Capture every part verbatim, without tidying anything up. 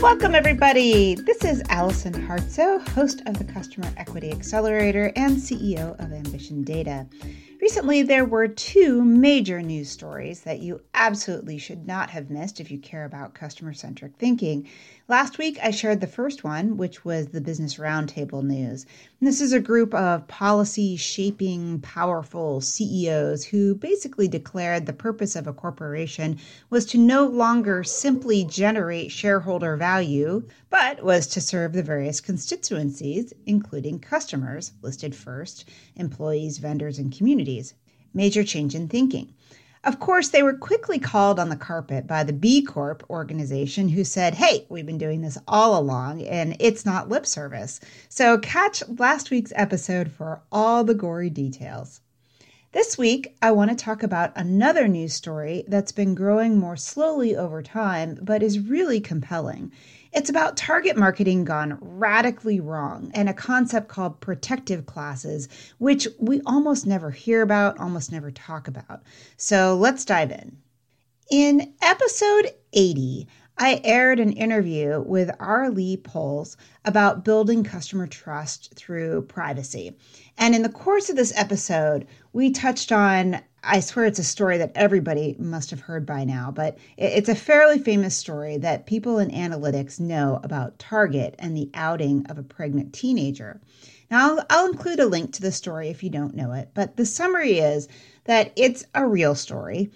Welcome, everybody. This is Allison Hartsoe, host of the Customer Equity Accelerator and C E O of Ambition Data. Recently, there were two major news stories that you absolutely should not have missed if you care about customer-centric thinking. Last week, I shared the first one, which was the Business Roundtable news. And this is a group of policy-shaping, powerful C E Os who basically declared the purpose of a corporation was to no longer simply generate shareholder value, but was to serve the various constituencies, including customers, listed first, employees, vendors, and communities. Major change in thinking. Of course, they were quickly called on the carpet by the B Corp organization who said, hey, we've been doing this all along and it's not lip service. So catch last week's episode for all the gory details. This week, I want to talk about another news story that's been growing more slowly over time, but is really compelling. It's about target marketing gone radically wrong and a concept called protective classes, which we almost never hear about, almost never talk about. So let's dive in. In episode eighty, I aired an interview with R. Lee Poles about building customer trust through privacy. And in the course of this episode, we touched on, I swear it's a story that everybody must have heard by now, but it's a fairly famous story that people in analytics know about Target and the outing of a pregnant teenager. Now, I'll, I'll include a link to the story if you don't know it, but the summary is that it's a real story.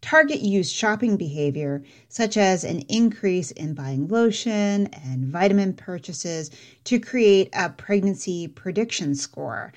Target used shopping behavior, such as an increase in buying lotion and vitamin purchases, to create a pregnancy prediction score.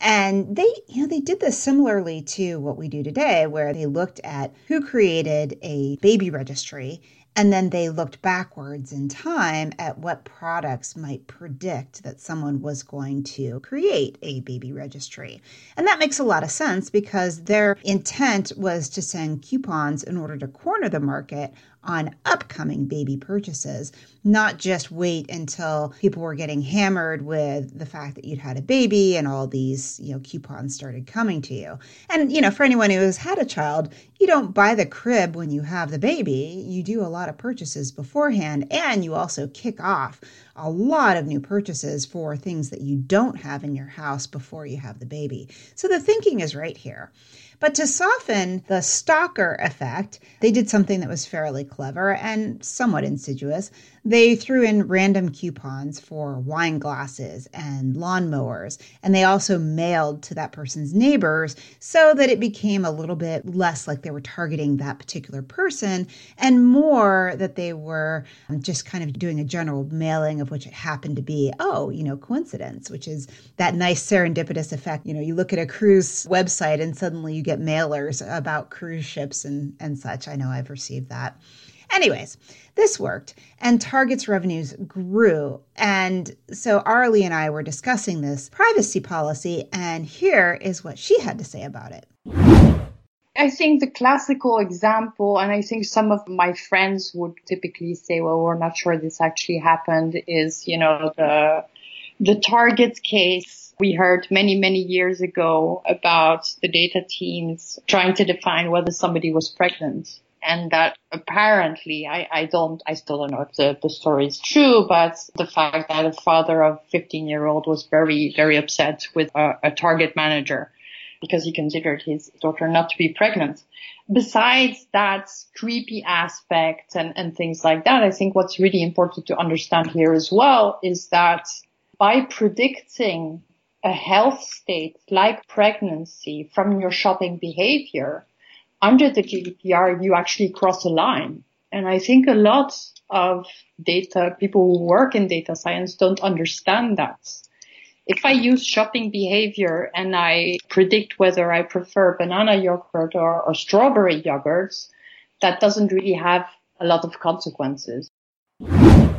And they, you know, they did this similarly to what we do today, where they looked at who created a baby registry, and then they looked backwards in time at what products might predict that someone was going to create a baby registry. And that makes a lot of sense because their intent was to send coupons in order to corner the market on upcoming baby purchases, not just wait until people were getting hammered with the fact that you'd had a baby and all these, you know, coupons started coming to you. And, you know, for anyone who has had a child, you don't buy the crib when you have the baby. You do a lot of purchases beforehand, and you also kick off a lot of new purchases for things that you don't have in your house before you have the baby. So the thinking is right here. But to soften the stalker effect, they did something that was fairly clever and somewhat insidious. They threw in random coupons for wine glasses and lawnmowers, and they also mailed to that person's neighbors so that it became a little bit less like they were targeting that particular person and more that they were just kind of doing a general mailing of which it happened to be, oh, you know, coincidence, which is that nice serendipitous effect. You know, you look at a cruise website and suddenly you get mailers about cruise ships and, and such. I know I've received that. Anyways, this worked and Target's revenues grew. And so Arlie and I were discussing this privacy policy, and here is what she had to say about it. I think the classical example, and I think some of my friends would typically say, well, we're not sure this actually happened, is, you know, the the Target case. We heard many, many years ago about the data teams trying to define whether somebody was pregnant. And that apparently, I, I don't, I still don't know if the, the story is true, but the fact that a father of fifteen year old was very, very upset with a, a Target manager because he considered his daughter not to be pregnant. Besides that creepy aspect and, and things like that, I think what's really important to understand here as well is that by predicting a health state like pregnancy from your shopping behavior, under the G D P R, you actually cross a line. And I think a lot of data, people who work in data science don't understand that. If I use shopping behavior and I predict whether I prefer banana yogurt or, or strawberry yogurts, that doesn't really have a lot of consequences. Now,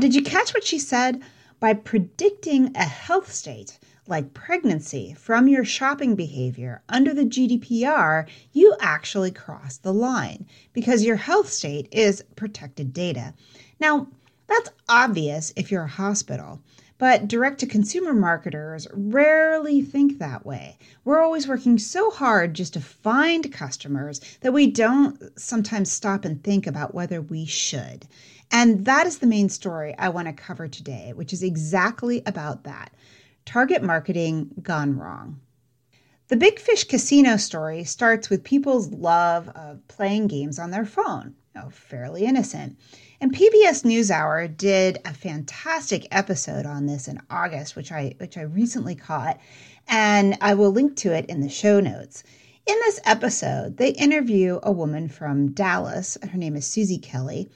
did you catch what she said? By predicting a health state like pregnancy from your shopping behavior under the G D P R, you actually cross the line because your health state is protected data. Now, that's obvious if you're a hospital, but direct-to-consumer marketers rarely think that way. We're always working so hard just to find customers that we don't sometimes stop and think about whether we should. And that is the main story I want to cover today, which is exactly about that. Target marketing gone wrong. The Big Fish Casino story starts with people's love of playing games on their phone. Oh, fairly innocent. And P B S NewsHour did a fantastic episode on this in August, which I which I recently caught, and I will link to it in the show notes. In this episode, they interview a woman from Dallas. Her name is Susie Kelly.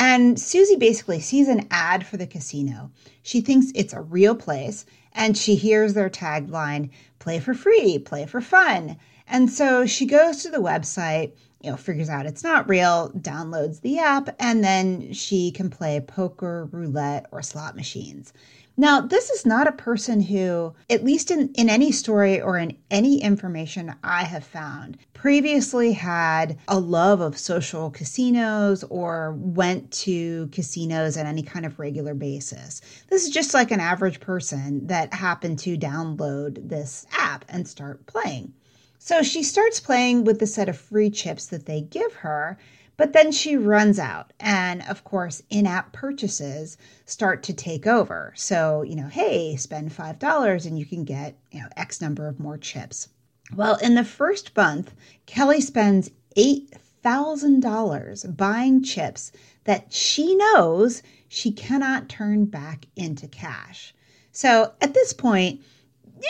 And Susie basically sees an ad for the casino. She thinks it's a real place, and she hears their tagline, play for free, play for fun. And so she goes to the website, you know, figures out it's not real, downloads the app, and then she can play poker, roulette, or slot machines. Now, this is not a person who, at least in, in any story or in any information I have found, previously had a love of social casinos or went to casinos on any kind of regular basis. This is just like an average person that happened to download this app and start playing. So she starts playing with the set of free chips that they give her, but then she runs out. And of course, in-app purchases start to take over. So, you know, hey, spend five dollars and you can get, you know, X number of more chips. Well, in the first month, Kelly spends eight thousand dollars buying chips that she knows she cannot turn back into cash. So at this point,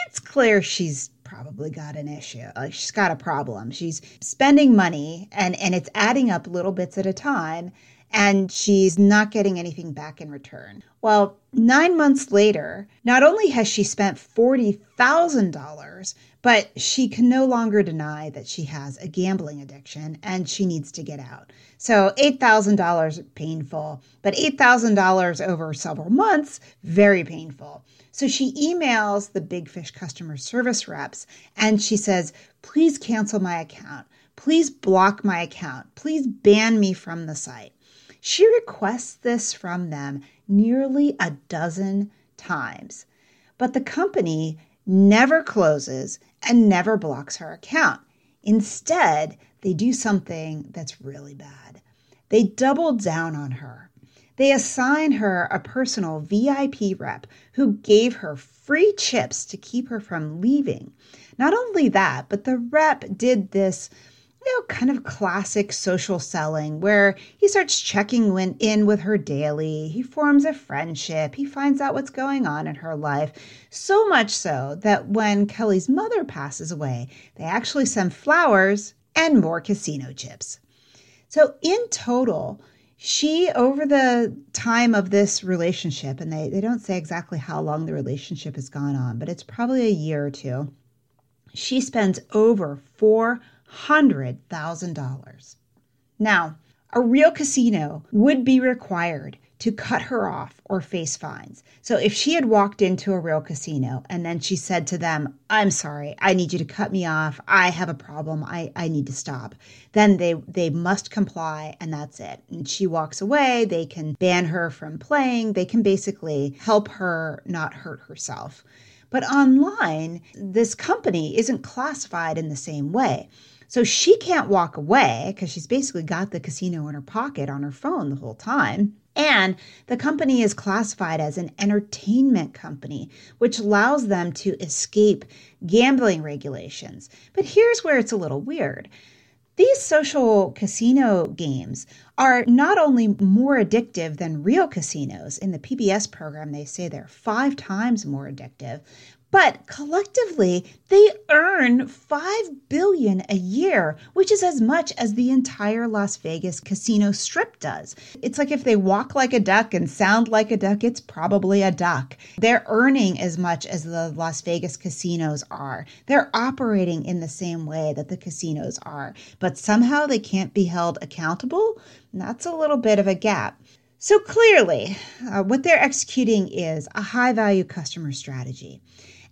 it's clear she's probably got an issue. Like, she's got a problem. She's spending money and, and it's adding up little bits at a time, and she's not getting anything back in return. Well, nine months later, not only has she spent forty thousand dollars, but she can no longer deny that she has a gambling addiction and she needs to get out. So eight thousand dollars painful, but eight thousand dollars over several months, very painful. So she emails the Big Fish customer service reps and she says, please cancel my account. Please block my account. Please ban me from the site. She requests this from them nearly a dozen times, but the company never closes and never blocks her account. Instead, they do something that's really bad. They double down on her. They assign her a personal V I P rep who gave her free chips to keep her from leaving. Not only that, but the rep did this, you know, kind of classic social selling where he starts checking in with her daily. He forms a friendship. He finds out what's going on in her life. So much so that when Kelly's mother passes away, they actually send flowers and more casino chips. So in total, she, over the time of this relationship, and they, they don't say exactly how long the relationship has gone on, but it's probably a year or two, she spends over four hundred thousand dollars. Now, a real casino would be required to cut her off or face fines. So if she had walked into a real casino and then she said to them, I'm sorry, I need you to cut me off. I have a problem. I, I need to stop. Then they, they must comply and that's it. And she walks away. They can ban her from playing. They can basically help her not hurt herself. But online, this company isn't classified in the same way. So she can't walk away because she's basically got the casino in her pocket on her phone the whole time. And the company is classified as an entertainment company, which allows them to escape gambling regulations. But here's where it's a little weird. These social casino games are not only more addictive than real casinos. In the P B S program, they say they're five times more addictive. But collectively, they earn five billion dollars a year, which is as much as the entire Las Vegas casino strip does. It's like if they walk like a duck and sound like a duck, it's probably a duck. They're earning as much as the Las Vegas casinos are. They're operating in the same way that the casinos are, but somehow they can't be held accountable. And that's a little bit of a gap. So clearly, uh, what they're executing is a high-value customer strategy.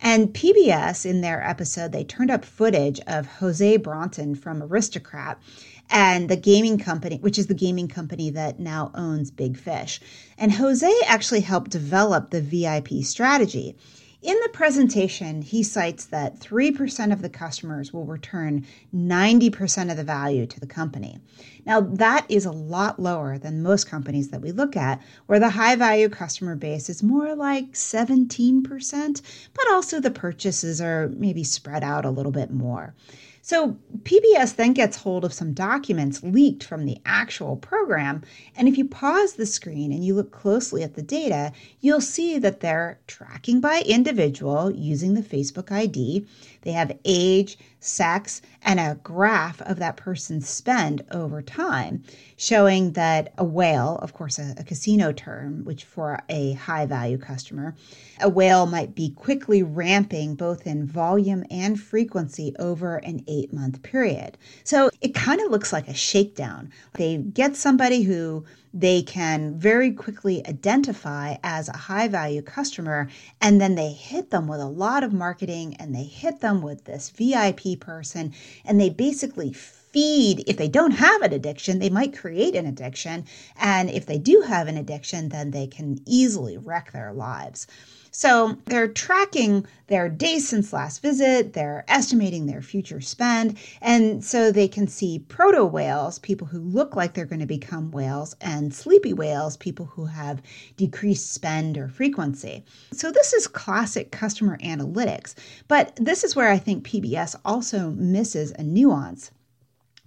And P B S, in their episode, they turned up footage of Jose Bronson from Aristocrat and the gaming company, which is the gaming company that now owns Big Fish. And Jose actually helped develop the V I P strategy. In the presentation, he cites that three percent of the customers will return ninety percent of the value to the company. Now, that is a lot lower than most companies that we look at, where the high-value customer base is more like seventeen percent, but also the purchases are maybe spread out a little bit more. So P B S then gets hold of some documents leaked from the actual program, and if you pause the screen and you look closely at the data, you'll see that they're tracking by individual using the Facebook I D. They have age, sex, and a graph of that person's spend over time, showing that a whale, of course, a, a casino term, which for a high-value customer, a whale might be quickly ramping both in volume and frequency over an eight-month period. So it kind of looks like a shakedown. They get somebody who they can very quickly identify as a high-value customer, and then they hit them with a lot of marketing, and they hit them with this V I P person, and they basically feed. If they don't have an addiction, they might create an addiction, and if they do have an addiction, then they can easily wreck their lives. So they're tracking their days since last visit, they're estimating their future spend, and so they can see proto whales, people who look like they're going to become whales, and sleepy whales, people who have decreased spend or frequency. So this is classic customer analytics, but this is where I think P B S also misses a nuance.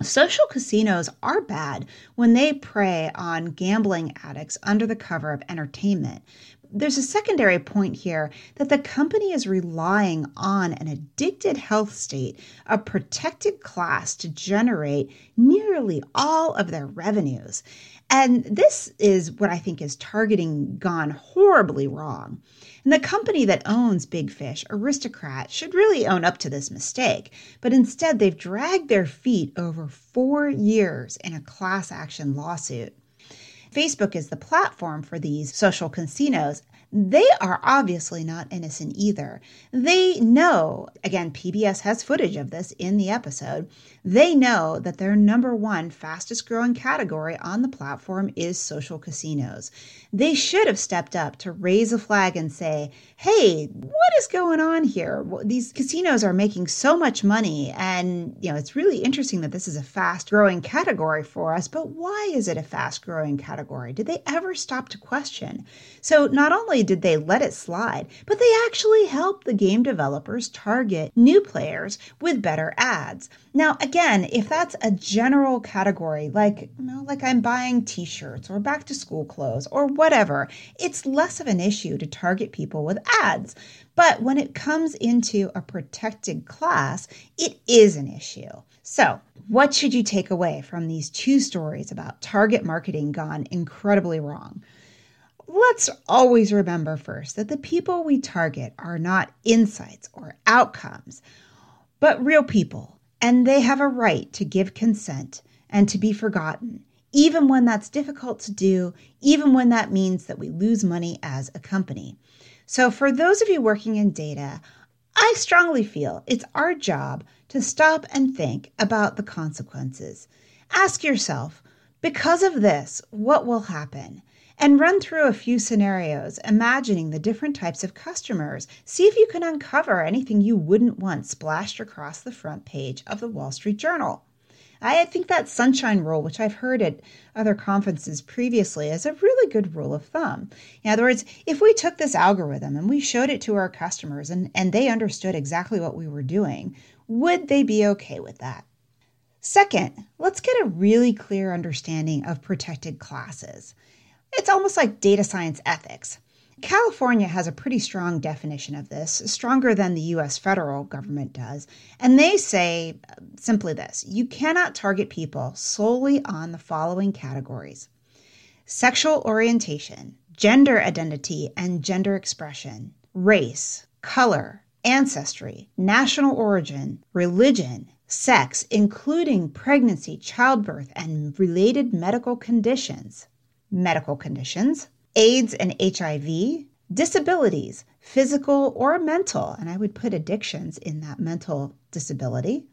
Social casinos are bad when they prey on gambling addicts under the cover of entertainment. There's a secondary point here that the company is relying on an addicted health state, a protected class, to generate nearly all of their revenues. And this is what I think is targeting gone horribly wrong. And the company that owns Big Fish, Aristocrat, should really own up to this mistake. But instead, they've dragged their feet over four years in a class action lawsuit. Facebook is the platform for these social casinos. They are obviously not innocent either. They know, again, P B S has footage of this in the episode, they know that their number one fastest growing category on the platform is social casinos. They should have stepped up to raise a flag and say, hey, what is going on here? These casinos are making so much money, and you know, it's really interesting that this is a fast growing category for us, but why is it a fast growing category? Did they ever stop to question? So not only did they let it slide, but they actually helped the game developers target new players with better ads. Now, again, if that's a general category, like, you know, like I'm buying t-shirts or back to school clothes or whatever, it's less of an issue to target people with ads. But when it comes into a protected class, it is an issue. So what should you take away from these two stories about target marketing gone incredibly wrong? Let's always remember first that the people we target are not insights or outcomes, but real people, and they have a right to give consent and to be forgotten, even when that's difficult to do, even when that means that we lose money as a company. So for those of you working in data, I strongly feel it's our job to stop and think about the consequences. Ask yourself, because of this, what will happen? And run through a few scenarios, imagining the different types of customers. See if you can uncover anything you wouldn't want splashed across the front page of the Wall Street Journal. I think that sunshine rule, which I've heard at other conferences previously, is a really good rule of thumb. In other words, if we took this algorithm and we showed it to our customers and, and they understood exactly what we were doing, would they be okay with that? Second, let's get a really clear understanding of protected classes. It's almost like data science ethics. California has a pretty strong definition of this, stronger than the U S federal government does. And they say simply this: you cannot target people solely on the following categories: sexual orientation, gender identity and gender expression, race, color, ancestry, national origin, religion, sex, including pregnancy, childbirth, and related medical conditions, medical conditions, AIDS and H I V, disabilities, physical or mental, and I would put addictions in that mental disability,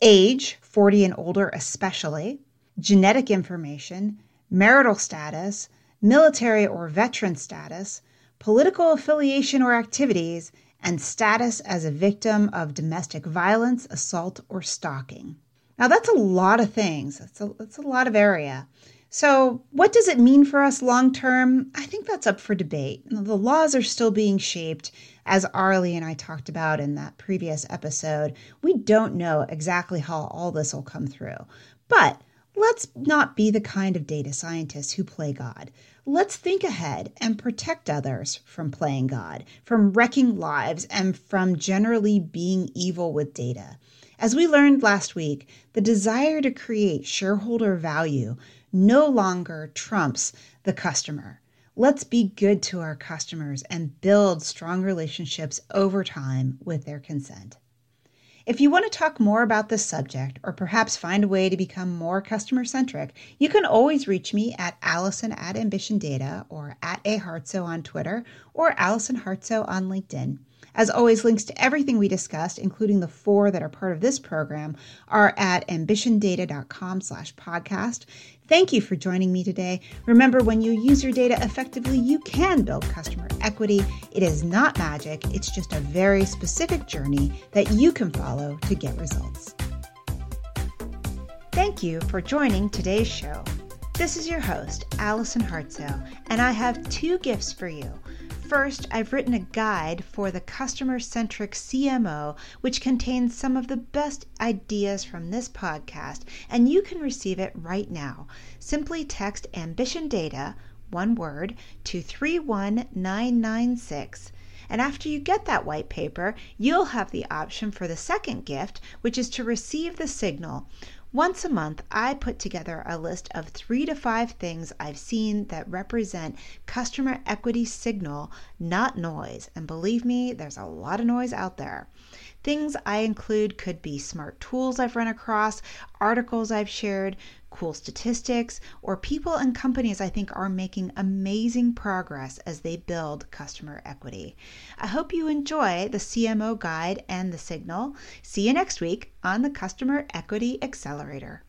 age, forty and older especially, genetic information, marital status, military or veteran status, political affiliation or activities, and status as a victim of domestic violence, assault, or stalking. Now that's a lot of things. That's a, that's a lot of area. So what does it mean for us long term? I think that's up for debate. The laws are still being shaped, as Arlie and I talked about in that previous episode. We don't know exactly how all this will come through. But let's not be the kind of data scientists who play God. Let's think ahead and protect others from playing God, from wrecking lives, and from generally being evil with data. As we learned last week, the desire to create shareholder value no longer trumps the customer. Let's be good to our customers and build strong relationships over time with their consent. If you want to talk more about this subject or perhaps find a way to become more customer-centric, you can always reach me at Allison at Ambition Data or at ahartso on Twitter or Allison Hartso on LinkedIn. As always, links to everything we discussed, including the four that are part of this program, are at ambitiondata.com slash podcast. Thank you for joining me today. Remember, when you use your data effectively, you can build customer equity. It is not magic. It's just a very specific journey that you can follow to get results. Thank you for joining today's show. This is your host, Allison Hartso, and I have two gifts for you. First, I've written a guide for the customer-centric C M O, which contains some of the best ideas from this podcast, and you can receive it right now. Simply text Ambition Data, one word, to three one nine nine six. And after you get that white paper, you'll have the option for the second gift, which is to receive the signal. Once a month, I put together a list of three to five things I've seen that represent customer equity signal, not noise. And believe me, there's a lot of noise out there. Things I include could be smart tools I've run across, articles I've shared, cool statistics, or people and companies I think are making amazing progress as they build customer equity. I hope you enjoy the C M O guide and the signal. See you next week on the Customer Equity Accelerator.